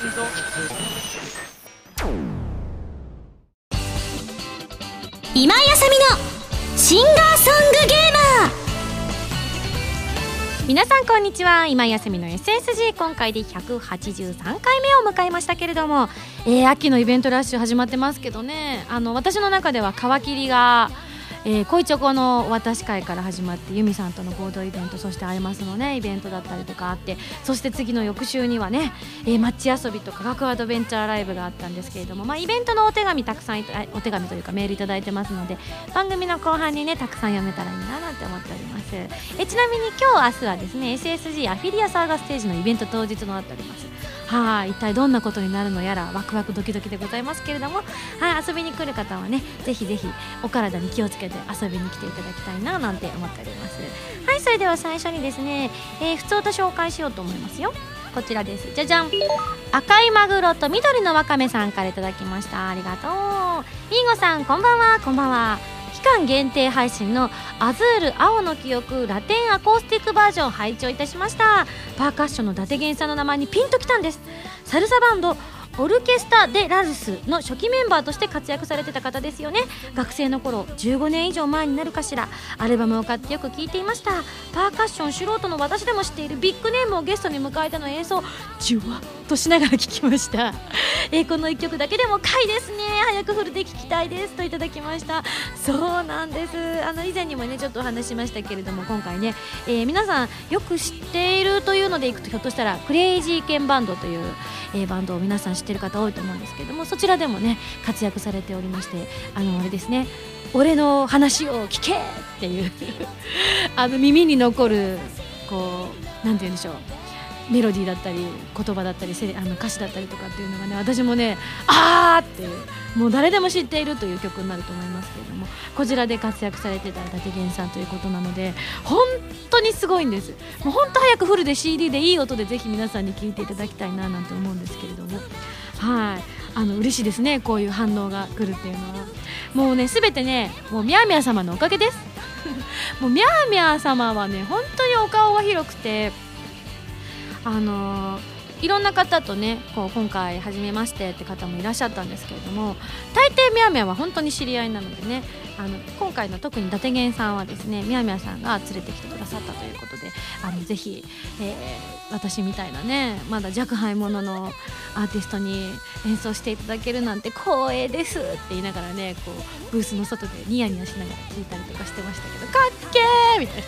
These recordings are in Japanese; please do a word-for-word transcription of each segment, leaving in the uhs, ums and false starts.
いいぞ。今井あさみのシンガーソングゲーマー。皆さんこんにちは。今井あさみの エスエスジー、 今回でひゃくはちじゅうさんかいめを迎えましたけれども、えー、秋のイベントラッシュ始まってますけどね、あの私の中では皮切りがえー、恋チョコの私会から始まって、由美さんとの合同イベント、そしてアイマスのねイベントだったりとかあって、そして次の翌週にはね、えー、マッチ遊びと科学アドベンチャーライブがあったんですけれども、まあ、イベントのお手紙たくさんいたお手紙というかメールいただいてますので、番組の後半にねたくさん読めたらいいななんて思っております。えちなみに今日明日はですね エスエスジー アフィリアサーガステージのイベント当日となっております。はい、一体どんなことになるのやらワクワクドキドキでございますけれども、はい、遊びに来る方はねぜひぜひお体に気をつけて遊びに来ていただきたいななんて思っております。はい、それでは最初にですね、えー、普通歌紹介しようと思いますよ。こちらです。じゃじゃん。赤いマグロと緑のワカメさんからいただきました。ありがとう。ミンゴさんこんばんは。こんばんは。期間限定配信のアズール青の記憶ラテンアコースティックバージョン拝聴いたしました。パーカッションの伊達源さんの名前にピンときたんです。サルサバンドオルケスタ・デ・ラルスの初期メンバーとして活躍されてた方ですよね。学生の頃、じゅうごねん以上前になるかしら、アルバムを買ってよく聴いていました。パーカッション素人の私でも知っているビッグネームをゲストに迎えての演奏、じゅわっとしながら聴きましたえこのいっきょくだけでも快ですね。早くフルで聴きたいですといただきました。そうなんです。あの以前にもねちょっとお話しましたけれども、今回ね、えー、皆さんよく知っているというのでいくと、ひょっとしたらクレイジーケンバンドという、えー、バンドを皆さん知っている方多いと思うんですけども、そちらでもね活躍されておりまして、あのあれですね、俺の話を聞けっていうあの耳に残るこうなんて言うんでしょう、メロディーだったり言葉だったりあの歌詞だったりとかっていうのがね、私もねあーっていうもう誰でも知っているという曲になると思いますけれども、こちらで活躍されてた伊達源さんということなので本当にすごいんです。もう本当早くフルで シーディー でいい音でぜひ皆さんに聴いていただきたいななんて思うんですけれども、はい、あの嬉しいですね、こういう反応が来るっていうのは。もうねすべてねもうミャーミャー様のおかげですもうミャーミャー様はね本当にお顔が広くて、あのー、いろんな方とねこう今回初めましてって方もいらっしゃったんですけれども、大抵ミャーミャーは本当に知り合いなのでね、あの今回の特に伊達源さんはですねミャーミャーさんが連れてきてくださったということで、あのぜひ、えー、私みたいなねまだ若輩者のアーティストに演奏していただけるなんて光栄ですって言いながらね、こうブースの外でニヤニヤしながら聴いたりとかしてましたけど、かっけーみたいな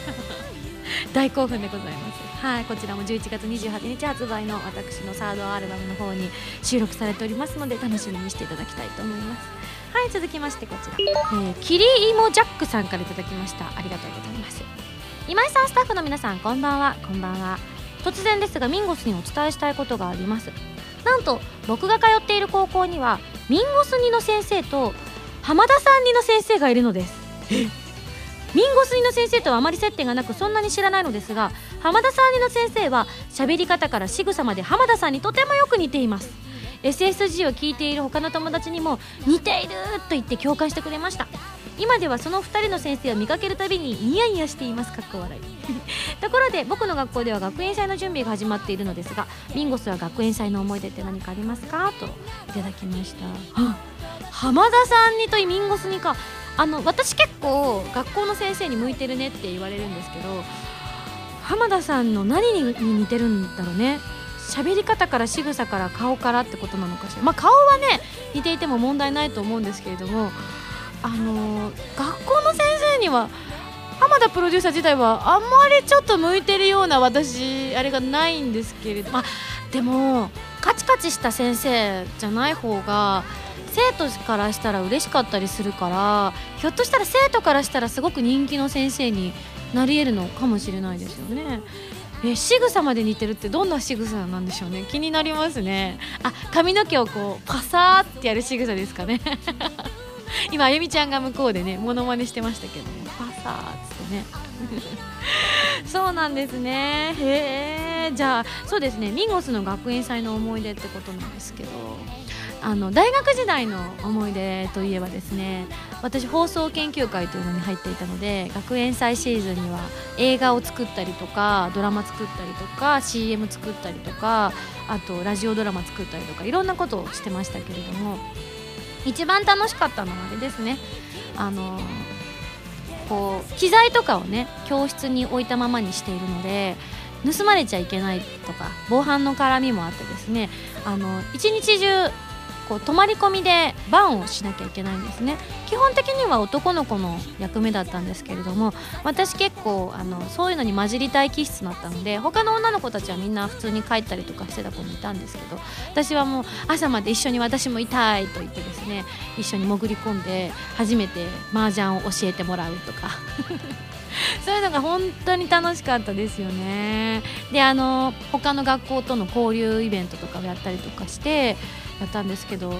大興奮でございます。はい、こちらもじゅういちがつにじゅうはちにち発売の私のサードアルバムの方に収録されておりますので、楽しみにしていただきたいと思います。はい、続きましてこちら、えー、キリイモジャックさんからいただきました。ありがとうございます。今井さん、スタッフの皆さんこんばんは。こんばんは。突然ですがミンゴスにお伝えしたいことがあります。なんと僕が通っている高校にはミンゴスにの先生と浜田さんにの先生がいるのです。えっ、ミンゴスニの先生とはあまり接点がなくそんなに知らないのですが、浜田さんにの先生は喋り方から仕草まで浜田さんにとてもよく似ています。 エスエスジー を聞いている他の友達にも似ていると言って共感してくれました。今ではそのふたりの先生を見かけるたびにニヤニヤしています。かっこ笑いところで僕の学校では学園祭の準備が始まっているのですが、ミンゴスは学園祭の思い出って何かありますかといただきました。浜田さんにとミンゴスにか、あの私結構学校の先生に向いてるねって言われるんですけど、浜田さんの何に似てるんだろうね。喋り方から仕草から顔からってことなのかしら。まあ顔はね似ていても問題ないと思うんですけれども、あのー、学校の先生には浜田プロデューサー自体はあんまりちょっと向いてるような私あれがないんですけれど、まあでもカチカチした先生じゃない方が生徒からしたら嬉しかったりするから、ひょっとしたら生徒からしたらすごく人気の先生になり得るのかもしれないですよね。え仕草まで似てるってどんな仕草なんでしょうね。気になりますね。あ、髪の毛をこうパサーってやる仕草ですかね今あゆみちゃんが向こうでねモノマネしてましたけど、ね、パサーっつってねそうなんですね。へえ、じゃあそうですね、ミンゴスの学園祭の思い出ってことなんですけど、あの大学時代の思い出といえばですね、私放送研究会というのに入っていたので、学園祭シーズンには映画を作ったりとかドラマ作ったりとか シーエム 作ったりとか、あとラジオドラマ作ったりとか、いろんなことをしてましたけれども、一番楽しかったのはあれですね、あのこう機材とかをね教室に置いたままにしているので盗まれちゃいけないとか防犯の絡みもあってですね、あの一日中こう泊まり込みでバンをしなきゃいけないんですね。基本的には男の子の役目だったんですけれども、私結構あのそういうのに混じりたい気質だったので、他の女の子たちはみんな普通に帰ったりとかしてた子もいたんですけど、私はもう朝まで一緒に私もいたいと言ってですね、一緒に潜り込んで初めて麻雀を教えてもらうとかそういうのが本当に楽しかったですよね。で、あの他の学校との交流イベントとかをやったりとかしてやったんですけど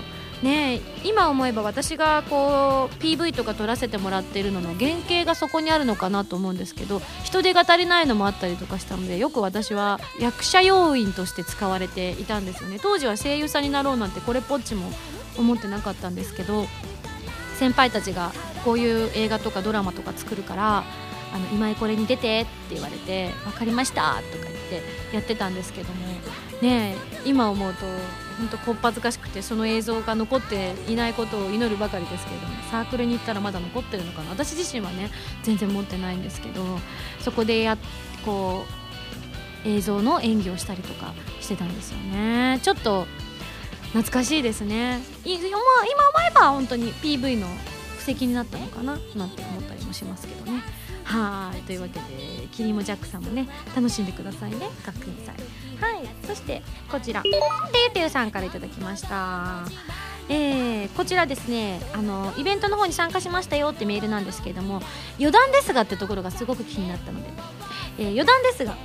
ね、今思えば私がこう ピーブイ とか撮らせてもらっているのの原型がそこにあるのかなと思うんですけど、人手が足りないのもあったりとかしたので、よく私は役者要員として使われていたんですよね。当時は声優さんになろうなんてこれっぽっちも思ってなかったんですけど、先輩たちがこういう映画とかドラマとか作るからあの今井これに出てって言われて、分かりましたとか言ってやってたんですけどもね、今思うと本当こっぱずかしくて、その映像が残っていないことを祈るばかりですけれども、サークルに行ったらまだ残ってるのかな、私自身はね全然持ってないんですけど、そこでやこう映像の演技をしたりとかしてたんですよね。ちょっと懐かしいですね。い今思えば本当に ピーブイ の布石になったのかななんて思ったりもしますけどね。はい、というわけでキリもジャックさんもね楽しんでくださいね、学園祭。はい、そしてこちらてゆてゆさんからいただきました。えー、こちらですね、あのイベントの方に参加しましたよってメールなんですけれども、余談ですがってところがすごく気になったので、えー、余談ですが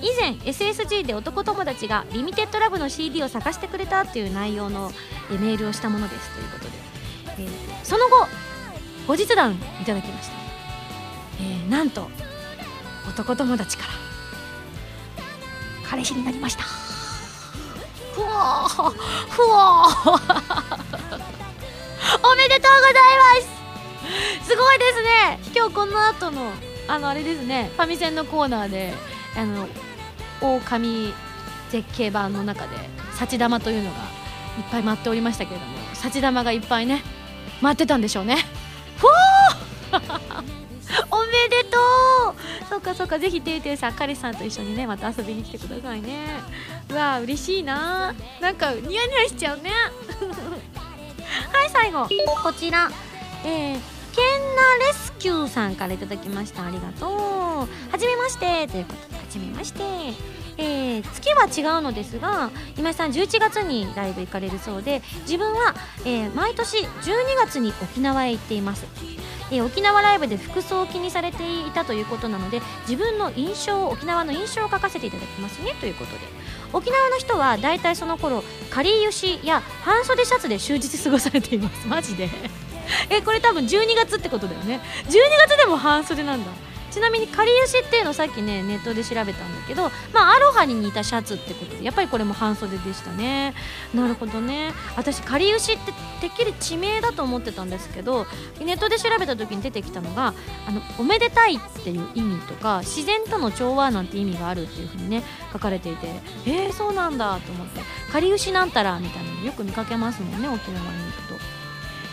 以前 エスエスジー で男友達がリミテッドラブの シーディー を探してくれたという内容のメールをしたものですということで、えー、その後後日談いただきました。えー、なんと男友達から彼氏になりました。ふわーふわーおめでとうございます。すごいですね。今日この後のあのあれですね、ファミセンのコーナーであの狼絶景版の中で幸玉というのがいっぱい待っておりましたけれども、幸玉がいっぱいね待ってたんでしょうね。ふわーおめでとう。そうかそうか、ぜひてゆてゆさん彼氏さんと一緒にねまた遊びに来てくださいね。うわー嬉しいな、なんかニヤニヤしちゃうねはい、最後こちら、えー、ケンナレスキューさんからいただきました。ありがとう。はじめましてということで、はじめまして。えー、月は違うのですが今井さんじゅういちがつにライブ行かれるそうで、自分は、えー、毎年じゅうにがつに沖縄へ行っています。えー、沖縄ライブで服装を気にされていたということなので、自分の印象を沖縄の印象を書かせていただきますねということで、沖縄の人はだいたいその頃仮ゆしや半袖シャツで終日過ごされています。マジでえこれ多分じゅうにがつってことだよね。じゅうにがつでも半袖なんだ。ちなみに仮ゆしっていうのをさっきねネットで調べたんだけど、まあアロハに似たシャツってことで、やっぱりこれも半袖でしたね。なるほどね。私仮ゆしっててっきり地名だと思ってたんですけど、ネットで調べた時に出てきたのがあのおめでたいっていう意味とか自然との調和なんて意味があるっていうふうにね書かれていて、えー、そうなんだと思って、仮ゆしなんたらみたいなのよく見かけますもんね、沖縄に行くと。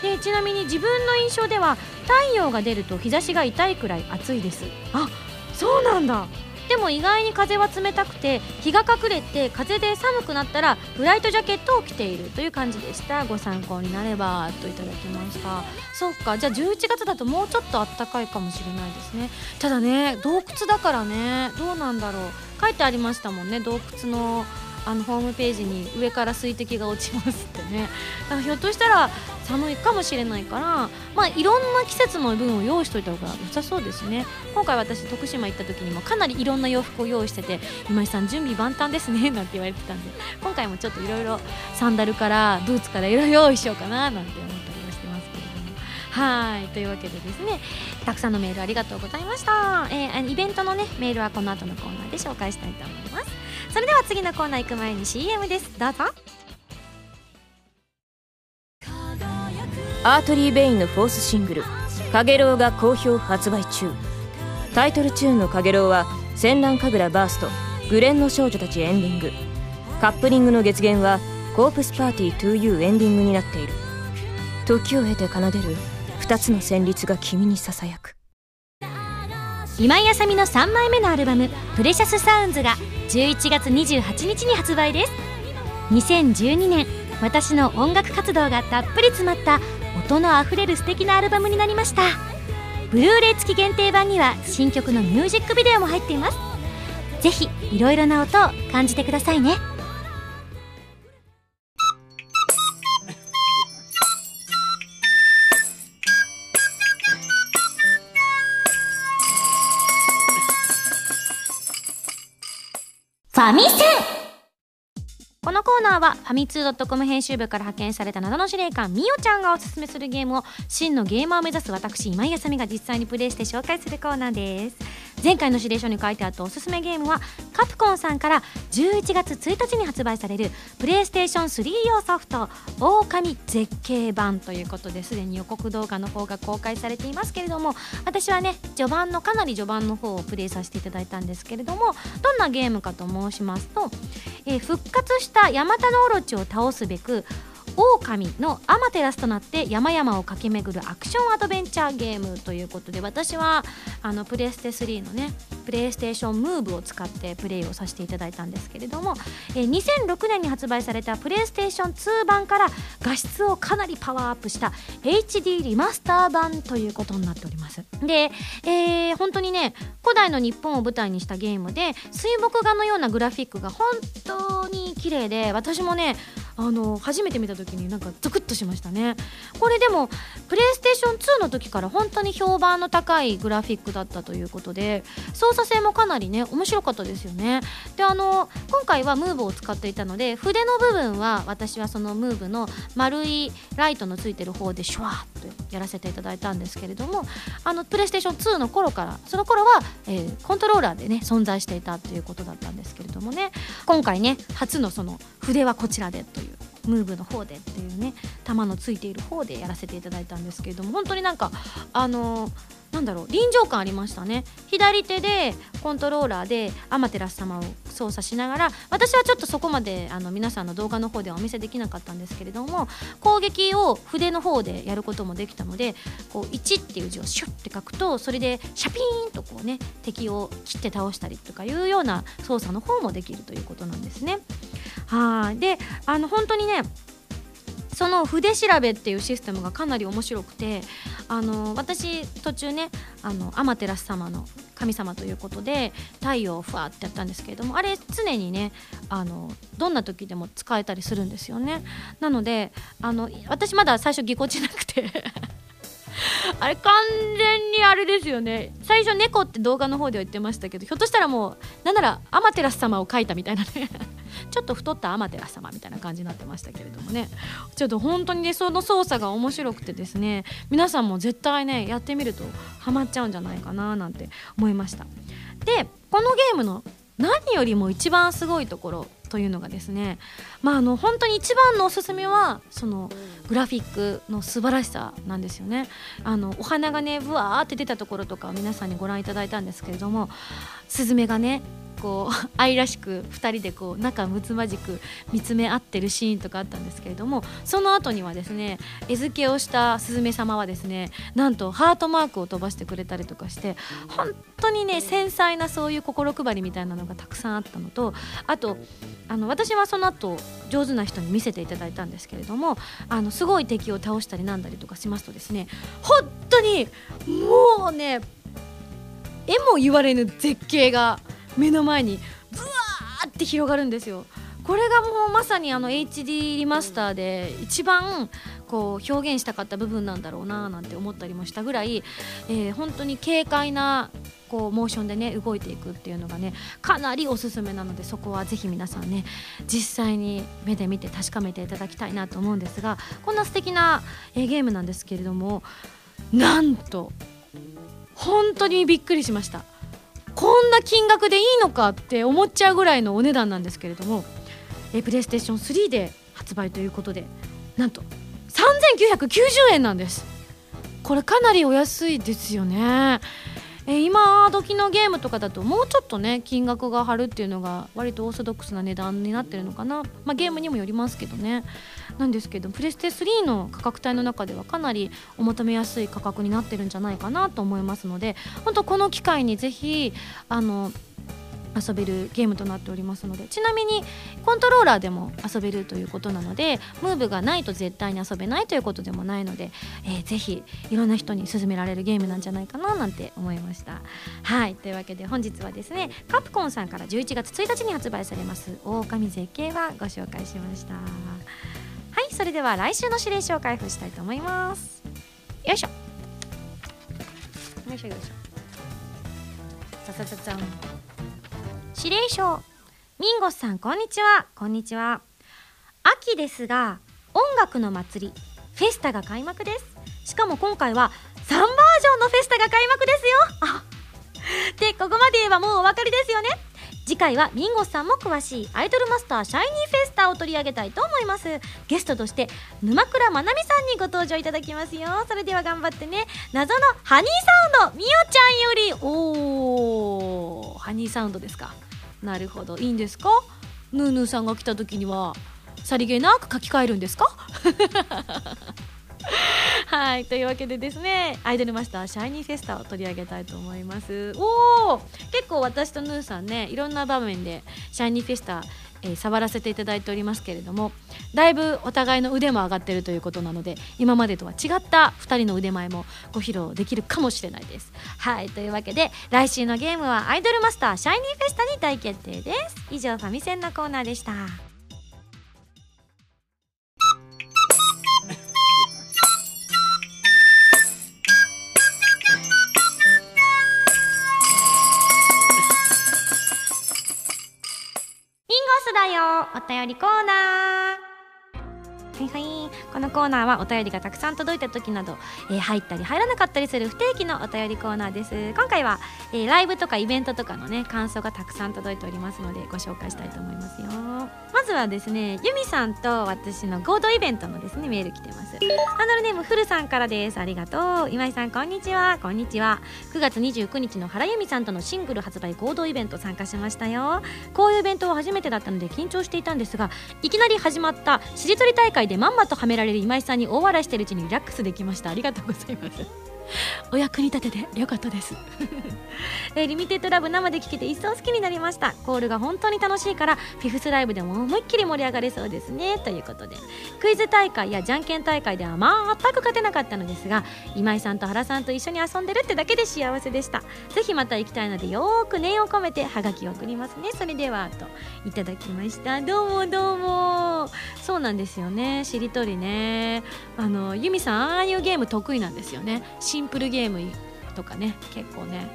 でちなみに自分の印象では太陽が出ると日差しが痛いくらい暑いです。あ、そうなんだ。でも意外に風は冷たくて日が隠れて風で寒くなったらブライトジャケットを着ているという感じでした。ご参考になればといただきました。そうか、じゃあじゅういちがつだともうちょっと暖かいかもしれないですね。ただね洞窟だからね、どうなんだろう、書いてありましたもんね、洞窟のあのホームページに上から水滴が落ちますってね。だからひょっとしたら寒いかもしれないから、まあいろんな季節の分を用意しといた方が良さそうですね。今回私徳島行った時にもかなりいろんな洋服を用意してて、今井さん準備万端ですねなんて言われてたんで、今回もちょっといろいろサンダルからブーツからいろいろ用意しようかななんて思ったりはしてますけれども。はい、というわけでですね、たくさんのメールありがとうございました。えー、イベントのねメールはこの後のコーナーで紹介したいと思います。それでは次のコーナー行く前に シーエム です。どうぞ。アートリー・ベインのフォースシングル「かげろう」が好評発売中。タイトルチューンの「かげろう」は戦乱神楽バースト、グレンの少女たちエンディング、カップリングの月限はコープスパーティー トゥーユー エンディングになっている。時を経て奏でるふたつの旋律が君にささやく。今井あさみのさんまいめのアルバム「プレシャスサウンズ」がじゅういちがつにじゅうはちにちに発売です。にせんじゅうにねん、私の音楽活動がたっぷり詰まった音のあふれる素敵なアルバムになりました。ブルーレイ付き限定版には新曲のミュージックビデオも入っています。ぜひいろいろな音を感じてくださいね。ファミセこのコーナーはファミツー .com 編集部から派遣された謎の司令官みおちゃんがおすすめするゲームを真のゲーマーを目指す私今井あさみが実際にプレイして紹介するコーナーです。前回の指令書に書いてあったおすすめゲームはカプコンさんからじゅういちがつついたちに発売されるプレイステーションスリー用ソフト狼絶景版ということで、すでに予告動画の方が公開されていますけれども、私はね序盤のかなり序盤の方をプレイさせていただいたんですけれども、どんなゲームかと申しますと、えー、復活したヤマタノオロチを倒すべく狼のアマテラスとなって山々を駆け巡るアクションアドベンチャーゲームということで、私はあのプレステスリーのねプレイステーションムーブを使ってプレイをさせていただいたんですけれども、えにせんろくねんに発売されたプレイステーションツー版から画質をかなりパワーアップした エイチディー リマスター版ということになっております。で、えー、本当にね古代の日本を舞台にしたゲームで、水墨画のようなグラフィックが本当に綺麗で、私もねあの初めて見た時になんかゾクッとしましたね。これでもプレイステーションツーの時から本当に評判の高いグラフィックだったということで、操作性もかなりね面白かったですよね。であの今回はムーブを使っていたので、筆の部分は私はそのムーブの丸いライトのついてる方でシュワーっとやらせていただいたんですけれども、あのプレイステーションツーの頃からその頃は、えー、コントローラーでね存在していたということだったんですけれどもね、今回ね初のその筆はこちらでというムーブの方でっていうね、玉のついている方でやらせていただいたんですけれども、本当になんかあのー、なんだろう臨場感ありましたね。左手でコントローラーでアマテラス様を操作しながら、私はちょっとそこまであの皆さんの動画の方ではお見せできなかったんですけれども、攻撃を筆の方でやることもできたので、こういちっていう字をシュッて書くとそれでシャピーンとこうね敵を切って倒したりとかいうような操作の方もできるということなんですね。はーであの本当にねその筆調べっていうシステムがかなり面白くて、あの私途中ねあのアマテラス様の神様ということで太陽をふわってやったんですけれども、あれ常にねあのどんな時でも使えたりするんですよね。なのであの私まだ最初ぎこちなくてあれ完全にあれですよね、最初猫って動画の方では言ってましたけど、ひょっとしたらもうなんならアマテラス様を描いたみたいなねちょっと太ったアマテラス様みたいな感じになってましたけれどもね、ちょっと本当にねその操作が面白くてですね、皆さんも絶対ねやってみるとハマっちゃうんじゃないかななんて思いました。でこのゲームの何よりも一番すごいところというのがですね、まあ、あの本当に一番のおすすめはそのグラフィックの素晴らしさなんですよね。あのお花がねぶわーって出たところとか皆さんにご覧いただいたんですけれども、スズメがねこう愛らしくふたりでこう仲睦まじく見つめ合ってるシーンとかあったんですけれども、その後にはですね餌付けをしたスズメ様はですねなんとハートマークを飛ばしてくれたりとかして、本当にね繊細なそういう心配りみたいなのがたくさんあったのと、あとあの私はその後上手な人に見せていただいたんですけれども、あのすごい敵を倒したりなんだりとかしますとですね、本当にもうね絵も言われぬ絶景が目の前にブワーって広がるんですよ。これがもうまさにあの エイチディー リマスターで一番こう表現したかった部分なんだろうななんて思ったりもしたぐらい、えー、本当に軽快なこうモーションでね動いていくっていうのがねかなりおすすめなので、そこはぜひ皆さんね実際に目で見て確かめていただきたいなと思うんですが、こんな素敵なゲームなんですけれども、なんと本当にびっくりしました。こんな金額でいいのかって思っちゃうぐらいのお値段なんですけれども、プレイステーションスリーで発売ということで、なんとにせんきゅうひゃくきゅうじゅうえんなんです。これかなりお安いですよね。え今時のゲームとかだともうちょっとね金額が張るっていうのが割とオーソドックスな値段になってるのかな、まあ、ゲームにもよりますけどね。なんですけどプレステスリーの価格帯の中ではかなりお求めやすい価格になってるんじゃないかなと思いますので、本当この機会にぜひあの遊べるゲームとなっておりますので、ちなみにコントローラーでも遊べるということなので、ムーブがないと絶対に遊べないということでもないので、えー、ぜひいろんな人に勧められるゲームなんじゃないかななんて思いました。はい、というわけで本日はですねカプコンさんからじゅういちがつついたちに発売されます狼絶景はご紹介しました。はい、それでは来週の指令書を開封したいと思います。よいしょよいしょよいしょ、ザザザザン。指令書、ミンゴスさんこんにちは。こんにちは。秋ですが音楽の祭りフェスタが開幕です。しかも今回はさんバージョンのフェスタが開幕ですよ。あってここまで言えばもうお分かりですよね。次回はミンゴスさんも詳しいアイドルマスターシャイニーフェスタを取り上げたいと思います。ゲストとして沼倉まなみさんにご登場いただきますよ。それでは頑張ってね。謎のハニーサウンドみおちゃんより、おーハニーサウンドですか。なるほど、いいんですか。ヌーヌーさんが来た時にはさりげなく書き換えるんですかはい、というわけでですねアイドルマスターシャイニーフェスタを取り上げたいと思います。おー結構私とヌーさんねいろんな場面でシャイニーフェスタ、えー、触らせていただいておりますけれども、だいぶお互いの腕も上がってるということなので今までとは違ったふたりの腕前もご披露できるかもしれないです。はい、というわけで来週のゲームはアイドルマスターシャイニーフェスタに大決定です。以上ファミセンのコーナーでした。お便りコーナー、はいはい、このコーナーはお便りがたくさん届いた時など、えー、入ったり入らなかったりする不定期のお便りコーナーです。今回は、えー、ライブとかイベントとかのね感想がたくさん届いておりますのでご紹介したいと思いますよ。まずはですねユミさんと私の合同イベントのですねメール来てます。ハンドルネームフルさんからです。ありがとう。今井さんこんにちは。こんにちは。くがつにじゅうくにちの原由美さんとのシングル発売合同イベント参加しましたよ。こういうイベントは初めてだったので緊張していたんですが、いきなり始まったしりとり大会でまんまとはめられる今井さんに大笑いしているうちにリラックスできました。ありがとうございます。お役に立ててよかったです、えー、リミテッドラブ生で聴けて一層好きになりました。コールが本当に楽しいからフィフスライブでも思いっきり盛り上がれそうですね。ということでクイズ大会やじゃんけん大会では全く勝てなかったのですが、今井さんと原さんと一緒に遊んでるってだけで幸せでした。ぜひまた行きたいのでよーく念を込めてハガキを送りますね。それではといただきました。どうもどうも。そうなんですよね、しりとりね、あのユミさんああいうゲーム得意なんですよね。シンプルゲームとかね結構ね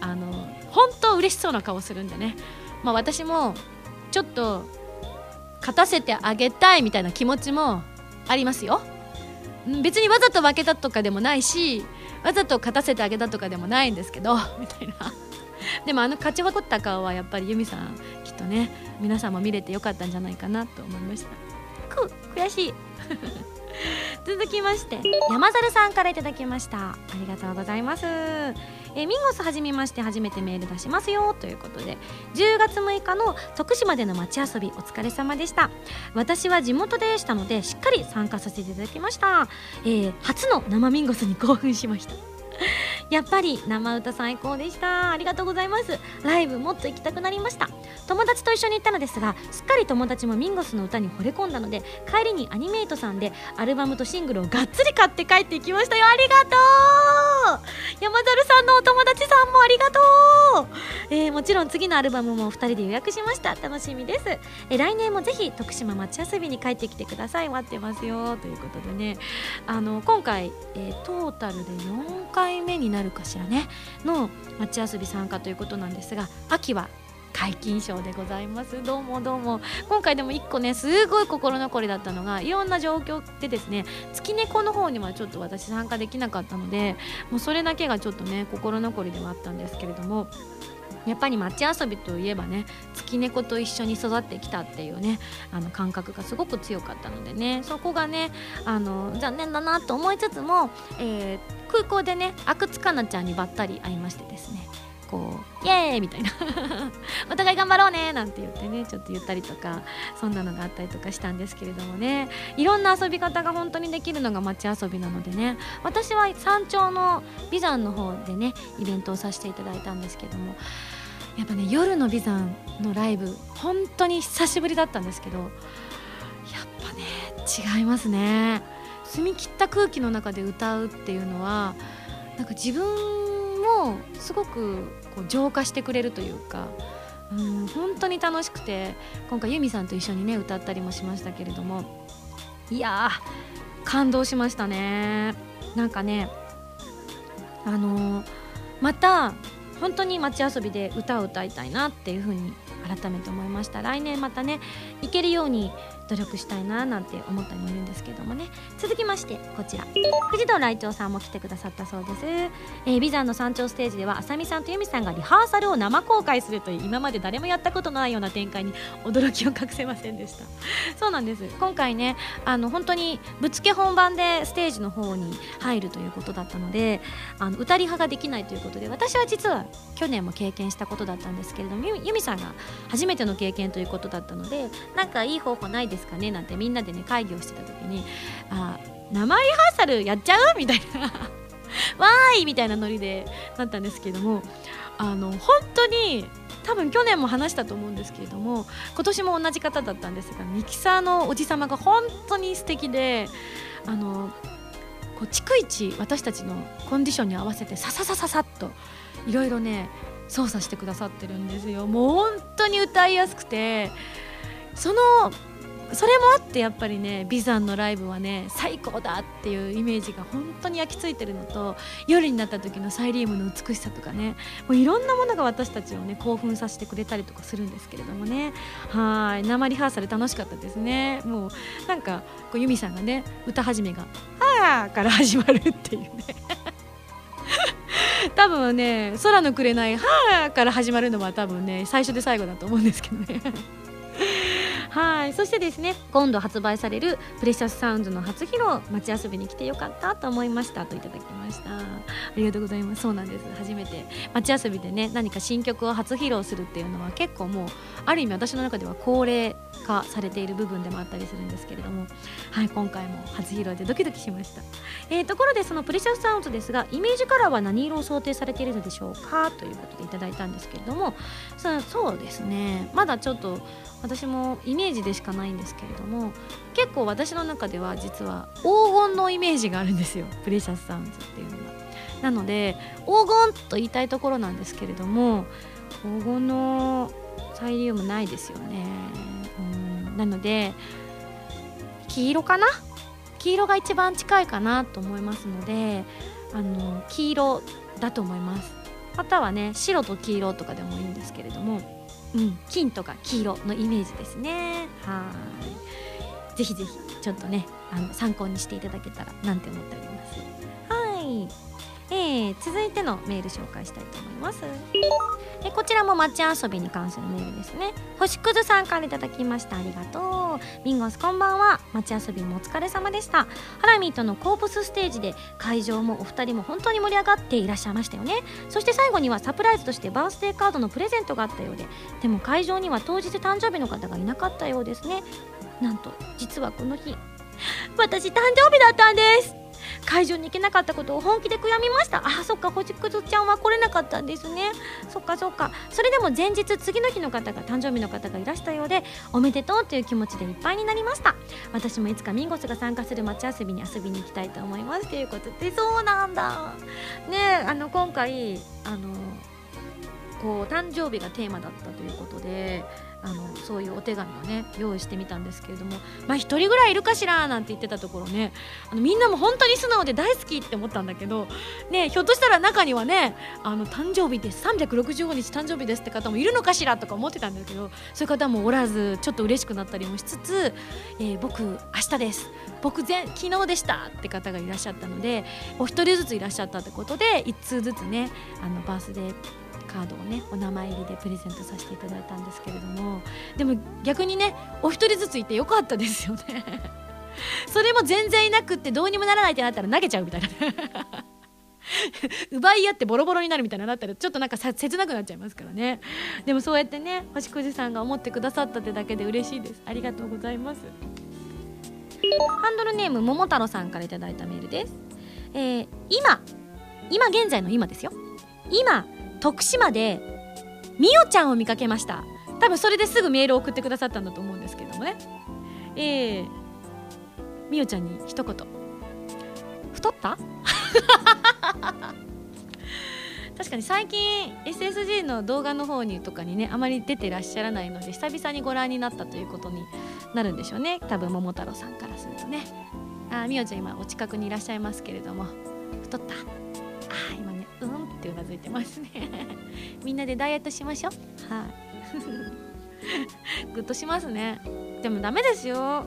あの本当嬉しそうな顔するんでね、まあ、私もちょっと勝たせてあげたいみたいな気持ちもありますよ。別にわざと負けたとかでもないしわざと勝たせてあげたとかでもないんですけどみたいな。でもあの勝ち誇った顔はやっぱりユミさんきっとね皆さんも見れてよかったんじゃないかなと思いました。く悔しい続きまして山猿さんからいただきました。ありがとうございます。えー、ミンゴスはじめまして、初めてメール出しますよということで、じゅうがつむいかの徳島での街遊びお疲れ様でした。私は地元でしたのでしっかり参加させていただきました。えー、初の生ミンゴスに興奮しましたやっぱり生歌最高でした。ありがとうございます。ライブもっと行きたくなりました。友達と一緒に行ったのですが、すっかり友達もミンゴスの歌に惚れ込んだので、帰りにアニメイトさんでアルバムとシングルをがっつり買って帰っていきましたよ。ありがとう山猿さんのお友達さんもありがとう。えー、もちろん次のアルバムもふたりで予約しました。楽しみです。えー、来年もぜひ徳島町遊びに帰ってきてください。待ってますよということでね、あの今回、えー、トータルでよんかいめになるかしらねの町遊び参加ということなんですが、秋は解禁賞でございます。どうもどうも。今回でもいっこねすごい心残りだったのが、いろんな状況でですね月猫の方にはちょっと私参加できなかったので、もうそれだけがちょっとね心残りではあったんですけれども、やっぱり町遊びといえばね、月猫と一緒に育ってきたっていうね、あの感覚がすごく強かったのでね、そこがねあの残念だなと思いつつも、えー、空港でね阿久津かなちゃんにばったり会いましてですね、こうイエーイみたいなお互い頑張ろうねなんて言ってね、ちょっと言ったりとか、そんなのがあったりとかしたんですけれどもね、いろんな遊び方が本当にできるのが町遊びなのでね、私は山頂の眉山の方でねイベントをさせていただいたんですけども、やっぱね夜の眉山のライブ本当に久しぶりだったんですけど、やっぱね違いますね。澄み切った空気の中で歌うっていうのはなんか自分すごくこう浄化してくれるというか、うん、本当に楽しくて、今回ユミさんと一緒にね歌ったりもしましたけれども、いやー感動しましたね。なんかねあのー、また本当に街遊びで歌を歌いたいなっていうふうに改めて思いました。来年またね行けるように努力したいななんて思ったりもいるんですけどもね。続きましてこちら藤堂雷鳥さんも来てくださったそうです。えー、眉山の山頂ステージではあさみさんとゆみさんがリハーサルを生公開するという、今まで誰もやったことないような展開に驚きを隠せませんでした。そうなんです。今回ねあの本当にぶつけ本番でステージの方に入るということだったので、あの歌リハができないということで、私は実は去年も経験したことだったんですけれども、ゆみさんが初めての経験ということだったので、なんかいい方法ないですかねなんてみんなでね会議をしてた時に、あ生リハーサルやっちゃうみたいなわーいみたいなノリでなったんですけども、あの本当に多分去年も話したと思うんですけれども、今年も同じ方だったんですが、ミキサーのおじさまが本当に素敵で、あのこう逐一私たちのコンディションに合わせてさささささっといろいろね操作してくださってるんですよ。もう本当に歌いやすくて、そのそれもあってやっぱりね眉山のライブはね最高だっていうイメージが本当に焼き付いてるのと、夜になった時のサイリウムの美しさとかね、もういろんなものが私たちをね興奮させてくれたりとかするんですけれどもね、はい、生リハーサル楽しかったですね。もうなんかこうユミさんがね歌始めがあーから始まるっていうね多分ね空の紅はーから始まるのは多分ね最初で最後だと思うんですけどねはい。そしてですね今度発売されるプレシャスサウンズの初披露、街遊びに来てよかったと思いましたといただきました。ありがとうございます。そうなんです。初めて街遊びでね何か新曲を初披露するっていうのは結構もうある意味私の中では恒例化されている部分でもあったりするんですけれども、はい今回も初披露でドキドキしました。えー、ところでそのプレシャスサウンズですが、イメージカラーは何色を想定されているのでしょうかということでいただいたんですけれども、そ、そうですねまだちょっと私もイメージでしかないんですけれども、結構私の中では実は黄金のイメージがあるんですよ、プレシャスサウンズっていうのが。なので黄金と言いたいところなんですけれども、黄金のサイリウムないですよね。うんなので黄色かな、黄色が一番近いかなと思いますので、あの黄色だと思います。またはね白と黄色とかでもいいんですけれども、うん、金とか黄色のイメージですね。はい、ぜひぜひちょっとねあの参考にしていただけたらなんて思っております。はい、えー、続いてのメール紹介したいと思います。えこちらも街遊びに関するメールですね。星屑さんからいただきました。ありがとう。ミンゴスこんばんは。街遊びもお疲れ様でした。ハラミーとのコープスステージで会場もお二人も本当に盛り上がっていらっしゃいましたよね。そして最後にはサプライズとしてバースデーカードのプレゼントがあったようで、でも会場には当日誕生日の方がいなかったようですね。なんと実はこの日私誕生日だったんです。会場に行けなかったことを本気で悔やみました。あ、そっか、ほじくずちゃんは来れなかったんですね。そっかそっか。それでも前日、次の日の方が誕生日の方がいらしたようで、おめでとうという気持ちでいっぱいになりました。私もいつかミンゴスが参加する街遊びに遊びに行きたいと思いますということで。そうなんだねえ、あの今回あのこう誕生日がテーマだったということで、あのそういうお手紙をね用意してみたんですけれども、まあ一人ぐらいいるかしらなんて言ってたところね、あのみんなも本当に素直で大好きって思ったんだけどね、ひょっとしたら中にはねあの誕生日ですさんびゃくろくじゅうごにち誕生日ですって方もいるのかしらとか思ってたんだけど、そういう方もおらずちょっと嬉しくなったりもしつつ、えー、僕明日です、僕前昨日でしたって方がいらっしゃったので、お一人ずついらっしゃったってことで一通ずつねあのバースデーカードをねお名前入りでプレゼントさせていただいたんですけれども、でも逆にねお一人ずついてよかったですよねそれも全然いなくってどうにもならないってなったら投げちゃうみたいな奪い合ってボロボロになるみたいななったらちょっとなんか切なくなっちゃいますからね。でもそうやってね星屑さんが思ってくださったってだけで嬉しいです。ありがとうございます。ハンドルネーム桃太郎さんからいただいたメールです。えー、今今現在の今ですよ。今徳島でみおちゃんを見かけました。多分それですぐメールを送ってくださったんだと思うんですけどもね、えー、みおちゃんに一言、太った確かに最近 エスエスジー の動画の方にとかにねあまり出てらっしゃらないので久々にご覧になったということになるんでしょうね、多分桃太郎さんからするとね。あ、みおちゃん今お近くにいらっしゃいますけれども、太った、あ、今ねうんってうなずいてますねみんなでダイエットしましょう、はいグッとしますね。でもダメですよ、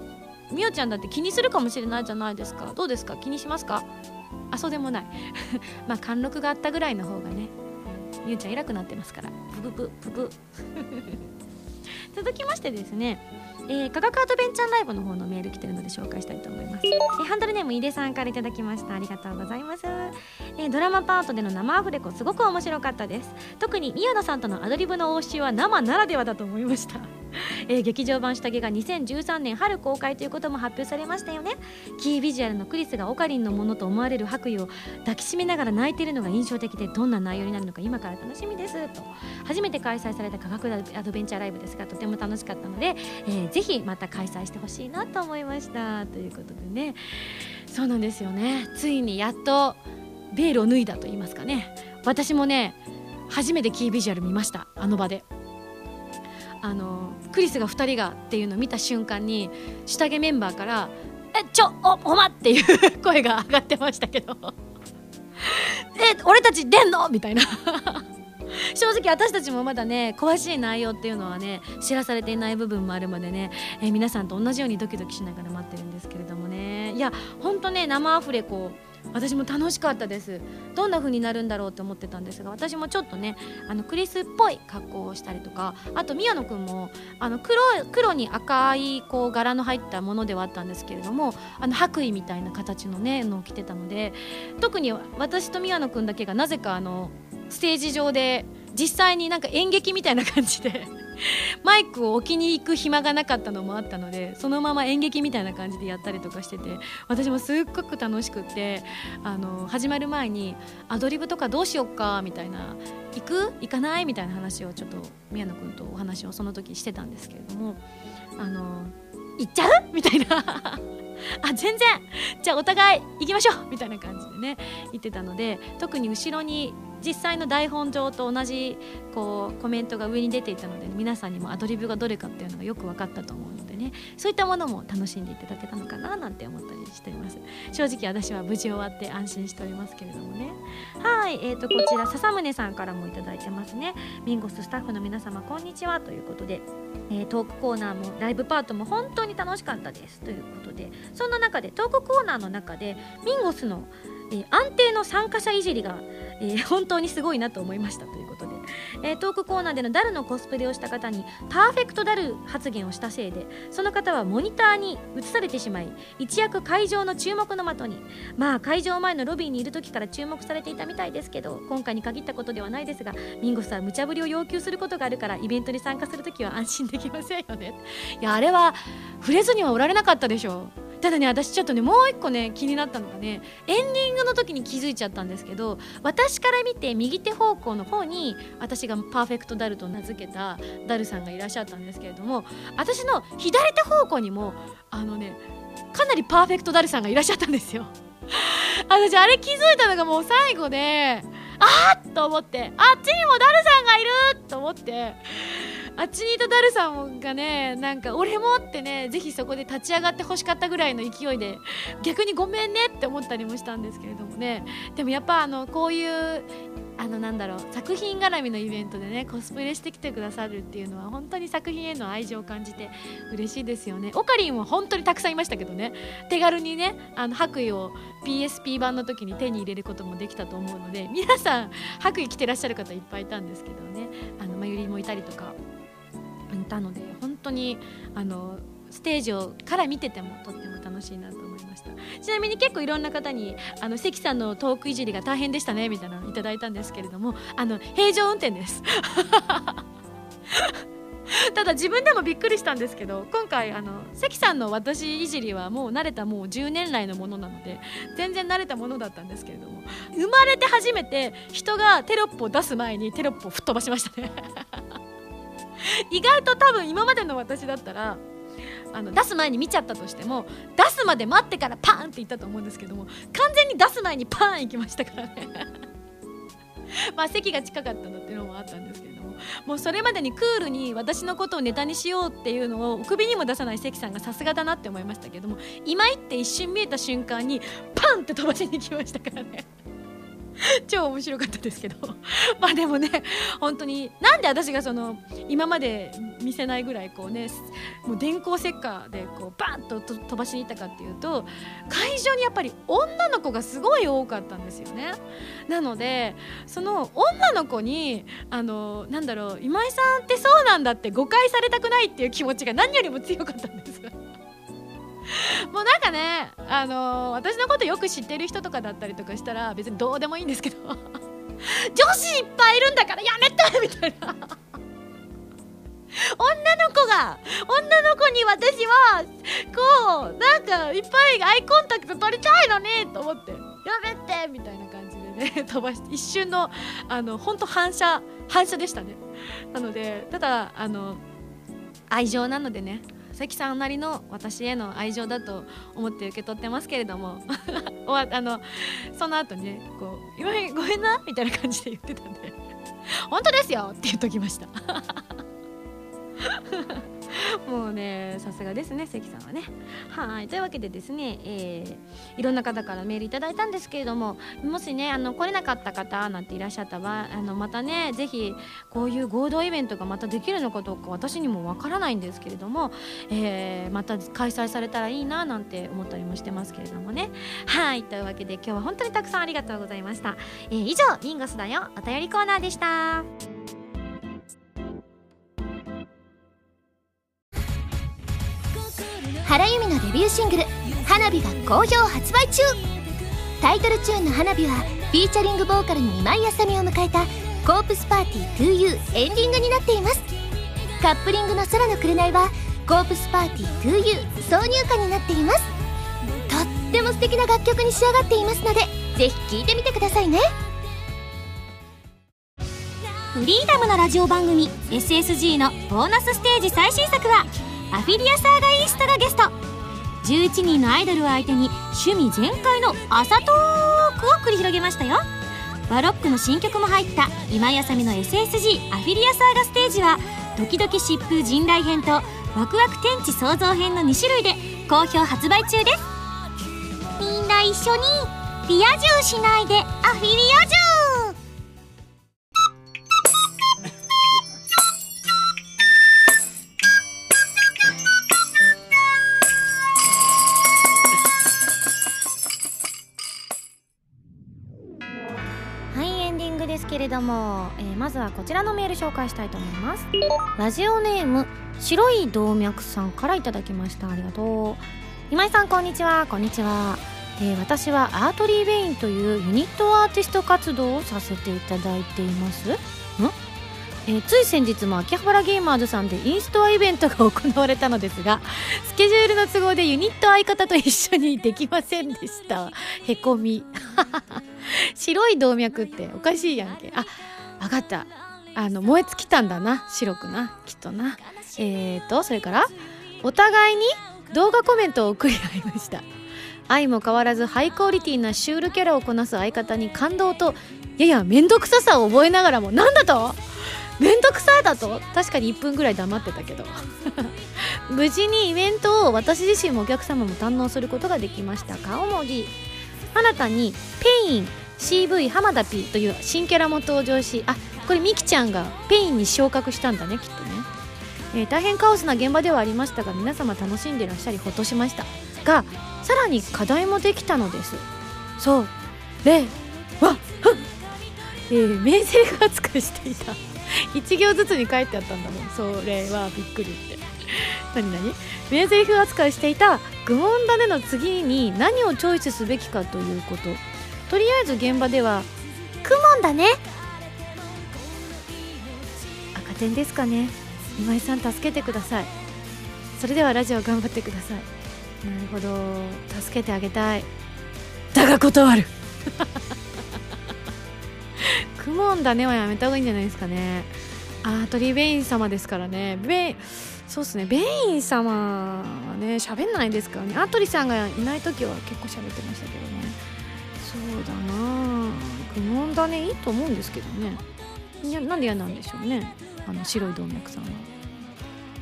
みおちゃんだって気にするかもしれないじゃないですか。どうですか、気にしますか。あ、そうでもないまあ貫禄があったぐらいの方がね、みおちゃん偉くなってますから、ブブブブブ続きましてですね、えー、科学アドベンチャーライブの方のメール来てるので紹介したいと思います。えー、ハンドルネーム井出さんからいただきました。ありがとうございます。えー、ドラマパートでの生アフレコすごく面白かったです。特に宮野さんとのアドリブの応酬は生ならではだと思いましたえー、劇場版下着がにせんじゅうさんねん春公開ということも発表されましたよね。キービジュアルのクリスがオカリンのものと思われる白衣を抱きしめながら泣いているのが印象的で、どんな内容になるのか今から楽しみですと。初めて開催された科学アドベンチャーライブですがとても楽しかったので、えー、ぜひまた開催してほしいなと思いましたということでね。そうなんですよね、ついにやっとベールを脱いだと言いますかね。私もね初めてキービジュアル見ました。あの場であのクリスがふたりがっていうのを見た瞬間に下着メンバーからえちょ お, おまっていう声が上がってましたけどえ俺たち出んのみたいな正直私たちもまだね詳しい内容っていうのはね知らされていない部分もあるまでね、えー、皆さんと同じようにドキドキしながら待ってるんですけれどもね。いやほんとね生アフレコ私も楽しかったです。どんな風になるんだろうって思ってたんですが、私もちょっとねあのクリスっぽい格好をしたりとか、あと宮野くんもあの 黒, 黒に赤いこう柄の入ったものではあったんですけれども、あの白衣みたいな形のねのを着てたので、特に私と宮野くんだけがなぜかあのステージ上で実際になんか演劇みたいな感じでマイクを置きに行く暇がなかったのもあったので、そのまま演劇みたいな感じでやったりとかしてて、私もすっごく楽しくって、あの始まる前にアドリブとかどうしよっかみたいな、行く行かないみたいな話をちょっと宮野くんとお話をその時してたんですけれども、あの行っちゃうみたいなあ全然じゃあお互い行きましょうみたいな感じでね言ってたので、特に後ろに実際の台本上と同じこうコメントが上に出ていたので、皆さんにもアドリブがどれかっていうのがよく分かったと思うのでね、そういったものも楽しんでいただけたのかななんて思ったりしています。正直私は無事終わって安心しておりますけれどもね。はい、えーとこちら笹宗さんからもいただいてますね。ミンゴススタッフの皆様こんにちはということで、えー、トークコーナーもライブパートも本当に楽しかったですということで、そんな中でトークコーナーの中でミンゴスの、えー、安定の参加者いじりがえー、本当にすごいなと思いましたということで、えー、トークコーナーでのダルのコスプレをした方にパーフェクトダル発言をしたせいで、その方はモニターに映されてしまい一躍会場の注目の的に。まあ会場前のロビーにいる時から注目されていたみたいですけど、今回に限ったことではないですが、ミンゴスは無茶ぶりを要求することがあるからイベントに参加するときは安心できませんよねいやあれは触れずにはおられなかったでしょう。ただね私ちょっとねもう一個ね気になったのがね、エンディングの時に気づいちゃったんですけど、私から見て右手方向の方に私がパーフェクトダルと名付けたダルさんがいらっしゃったんですけれども、私の左手方向にもあのねかなりパーフェクトダルさんがいらっしゃったんですよ私あれ気づいたのがもう最後で、あーっと思って、あっちにもダルさんがいると思って、あっちにいたダルさんがねなんか俺もってねぜひそこで立ち上がってほしかったぐらいの勢いで、逆にごめんねって思ったりもしたんですけれどもね。でもやっぱあのこういうあのなんだろう、作品絡みのイベントでねコスプレしてきてくださるっていうのは本当に作品への愛情を感じて嬉しいですよね。オカリンも本当にたくさんいましたけどね、手軽にねあの白衣を ピーエスピー 版の時に手に入れることもできたと思うので、皆さん白衣着てらっしゃる方いっぱいいたんですけどね、あのまゆりもいたりとかいたので、本当にあのステージをから見ててもとっても楽しいなと思いました。ちなみに結構いろんな方にあの関さんのトークいじりが大変でしたねみたいなのいただいたんですけれども、あの平常運転ですただ自分でもびっくりしたんですけど、今回あの関さんの私いじりはもう慣れたもうじゅうねん来のものなので全然慣れたものだったんですけれども、生まれて初めて人がテロップを出す前にテロップを吹っ飛ばしましたね意外と多分今までの私だったらあの出す前に見ちゃったとしても出すまで待ってからパーンっていったと思うんですけども、完全に出す前にパーンいきましたからねまあ席が近かったのっていうのもあったんですけど、もうそれまでにクールに私のことをネタにしようっていうのを首にも出さない関さんがさすがだなって思いましたけども、今行って一瞬見えた瞬間にパンって飛ばしに来ましたからね超面白かったですけどまあでもね本当になんで私がその今まで見せないぐらいこうねもう電光石火でこうバーンと飛ばしに行ったかっていうと、会場にやっぱり女の子がすごい多かったんですよね。なのでその女の子にあのなんだろう、今井さんってそうなんだって誤解されたくないっていう気持ちが何よりも強かったんですもうなんかね、あのー、私のことよく知ってる人とかだったりとかしたら別にどうでもいいんですけど女子いっぱいいるんだからやめてみたいな女の子が女の子に私はこうなんかいっぱいアイコンタクト取りたいのにと思ってやめてみたいな感じでね飛ばして、一瞬のあの本当反射反射でしたね。なのでただあの愛情なのでね、関さんなりの私への愛情だと思って受け取ってますけれどもあのその後にねこう今ごめんなみたいな感じで言ってたんで本当ですよって言っときましたもうねさすがですね関さんはね。はい、というわけでですね、えー、いろんな方からメールいただいたんですけれども、もしねあの来れなかった方なんていらっしゃった場合、あのまたねぜひこういう合同イベントがまたできるのかどうか私にもわからないんですけれども、えー、また開催されたらいいななんて思ったりもしてますけれどもね。はい、というわけで今日は本当にたくさんありがとうございました。えー、以上リンゴスだよお便りコーナーでした。原由美のデビューシングル「花火」が好評発売中。タイトルチューンの「花火」はフィーチャリングボーカルに今井あさみを迎えた「コープスパーティー トゥーユー」エンディングになっています。カップリングの「空の紅」は「コープスパーティー トゥーユー」挿入歌になっています。とっても素敵な楽曲に仕上がっていますのでぜひ聴いてみてくださいね。フリーダムのラジオ番組 エスエスジー のボーナスステージ最新作はアフィリアサーガイーストがゲスト。じゅういちにんのアイドルを相手に趣味全開の朝トークを繰り広げましたよ。バロックの新曲も入った今井あさみの エスエスジー アフィリアサーガステージはドキドキ疾風陣雷編とワクワク天地創造編のに種類で好評発売中です。みんな一緒にリア充しないでアフィリア充。どうも、えー、まずはこちらのメール紹介したいと思います。ラジオネーム白い動脈さんからいただきました。ありがとう。今井さんこんにちは。こんにちは、えー、私はアートリーベインというユニットアーティスト活動をさせていただいていますん、えー、つい先日も秋葉原ゲーマーズさんでインストアイベントが行われたのですが、スケジュールの都合でユニット相方と一緒にできませんでした。へこみ白い動脈っておかしいやんけ。あ、わかった。あの燃え尽きたんだな、白くな、きっとな。えーとそれからお互いに動画コメントを送り合いました。相も変わらずハイクオリティなシュールキャラをこなす相方に感動と、いやいやめんどくささを覚えながらも、なんだとめんどくさだと確かにいっぷんぐらい黙ってたけど無事にイベントを私自身もお客様も堪能することができました。顔文字、新たにペインシーブイ 浜田 P という新キャラも登場し、あ、これミキちゃんがペインに昇格したんだね、きっとね。えー、大変カオスな現場ではありましたが、皆様楽しんでらっしゃりほっとしましたが、さらに課題もできたのです。そう、れわっ、えー、名声が熱くしていたいち行ずつに書いてあったんだもん。それはびっくりって何何名台詞扱いしていた愚問だねの次に何をチョイスすべきかということ。とりあえず現場では愚問だね、赤点ですかね、今井さん助けてください、それではラジオ頑張ってください。なるほど、助けてあげたいだが断る愚問だねはやめた方がいいんじゃないですかね。あー、トリベイン様ですからね。ベイそうっすね、ベイン様はね喋んないですからね。アトリさんがいない時は結構喋ってましたけどね。そうだな、愚問だねいいと思うんですけどね。いや、なんで嫌なんでしょうね、あの白い動脈さんは。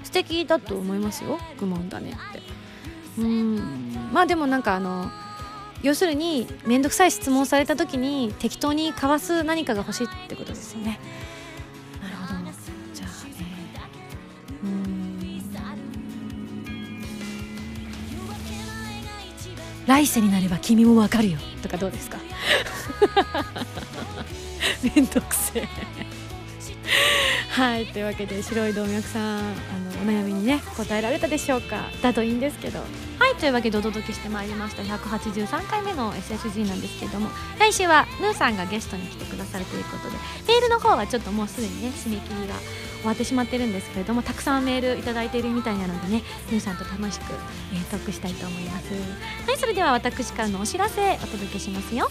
素敵だと思いますよ、愚問だねって。うーん、まあでもなんかあの要するに面倒くさい質問された時に適当にかわす何かが欲しいってことですよね。なるほど、じゃあね、うーん、来世になれば君もわかるよとかどうですか面倒くせえはい、というわけで白い動脈さん、あのお悩みにね答えられたでしょうか。だといいんですけど。はい、というわけでお届けしてまいりましたひゃくはちじゅうさんかいめの エスエスジー なんですけれども、来週はヌーさんがゲストに来てくださるということで、メールの方はちょっともうすでにね締め切りが終わってしまってるんですけれども、たくさんメールいただいているみたいなのでね、ヌーさんと楽しく、えー、トークしたいと思います。はい、それでは私からのお知らせお届けしますよ。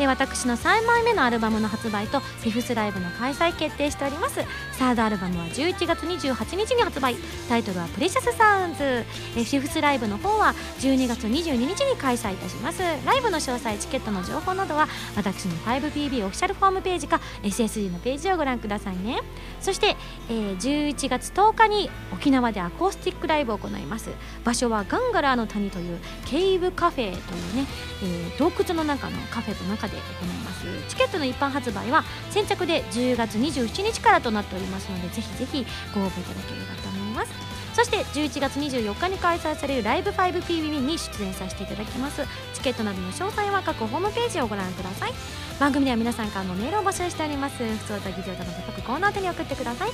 えー、私のさんまいめのアルバムの発売とフィフスライブの開催決定しております。サードアルバムはじゅういちがつにじゅうはちにちに発売、タイトルはプレシャスサウンズ。えー、フィフスライブの方はじゅうにがつにじゅうににちに開催いたします。ライブの詳細、チケットの情報などは私の ファイブピービー オフィシャルホームページか エスエスジー のページをご覧くださいね。そして、えー、じゅういちがつとおかに沖縄でアコースティックライブを行います。場所はガンガラーの谷というケイブカフェというね、えー、洞窟の中のカフェの中で行います。チケットの一般発売は先着でじゅうがつにじゅうしちにちからとなっておりますので、ぜひぜひご応募いただければと思います。そしてじゅういちがつにじゅうよっかに開催されるライブ ファイブピービー に出演させていただきます。チケットなどの詳細は各ホームページをご覧ください。番組では皆さんからのメールを募集しております。普通歌、議事歌の各コーナー宛に送ってください。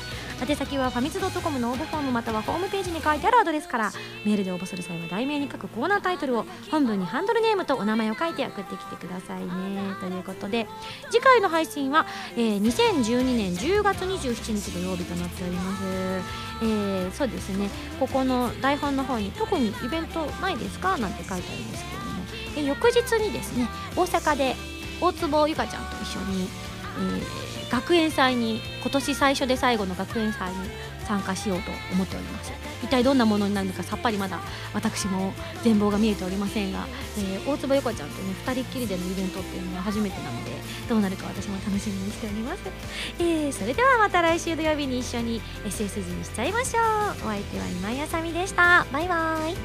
宛先はファミツ .com の応募フォームまたはホームページに書いてあるアドレスから、メールで応募する際は題名に書くコーナータイトルを、本文にハンドルネームとお名前を書いて送ってきてくださいね。ということで、次回の配信は、えー、にせんじゅうにねんじゅうがつにじゅうしちにち土曜日となっております。えー、そうですね、ここの台本の方に特にイベントないですかなんて書いてあるんですけれども、翌日にですね、大阪で大坪ゆかちゃんと一緒に、えー、学園祭に、今年最初で最後の学園祭に参加しようと思っております。一体どんなものになるのかさっぱりまだ私も全貌が見えておりませんが、えー、大坪ゆかちゃんとね二人っきりでのイベントっていうのは初めてなので、どうなるか私も楽しみにしております。えー、それではまた来週土曜日に一緒に エスエスジー にしちゃいましょう。お相手は今井あさみでした。バイバイ。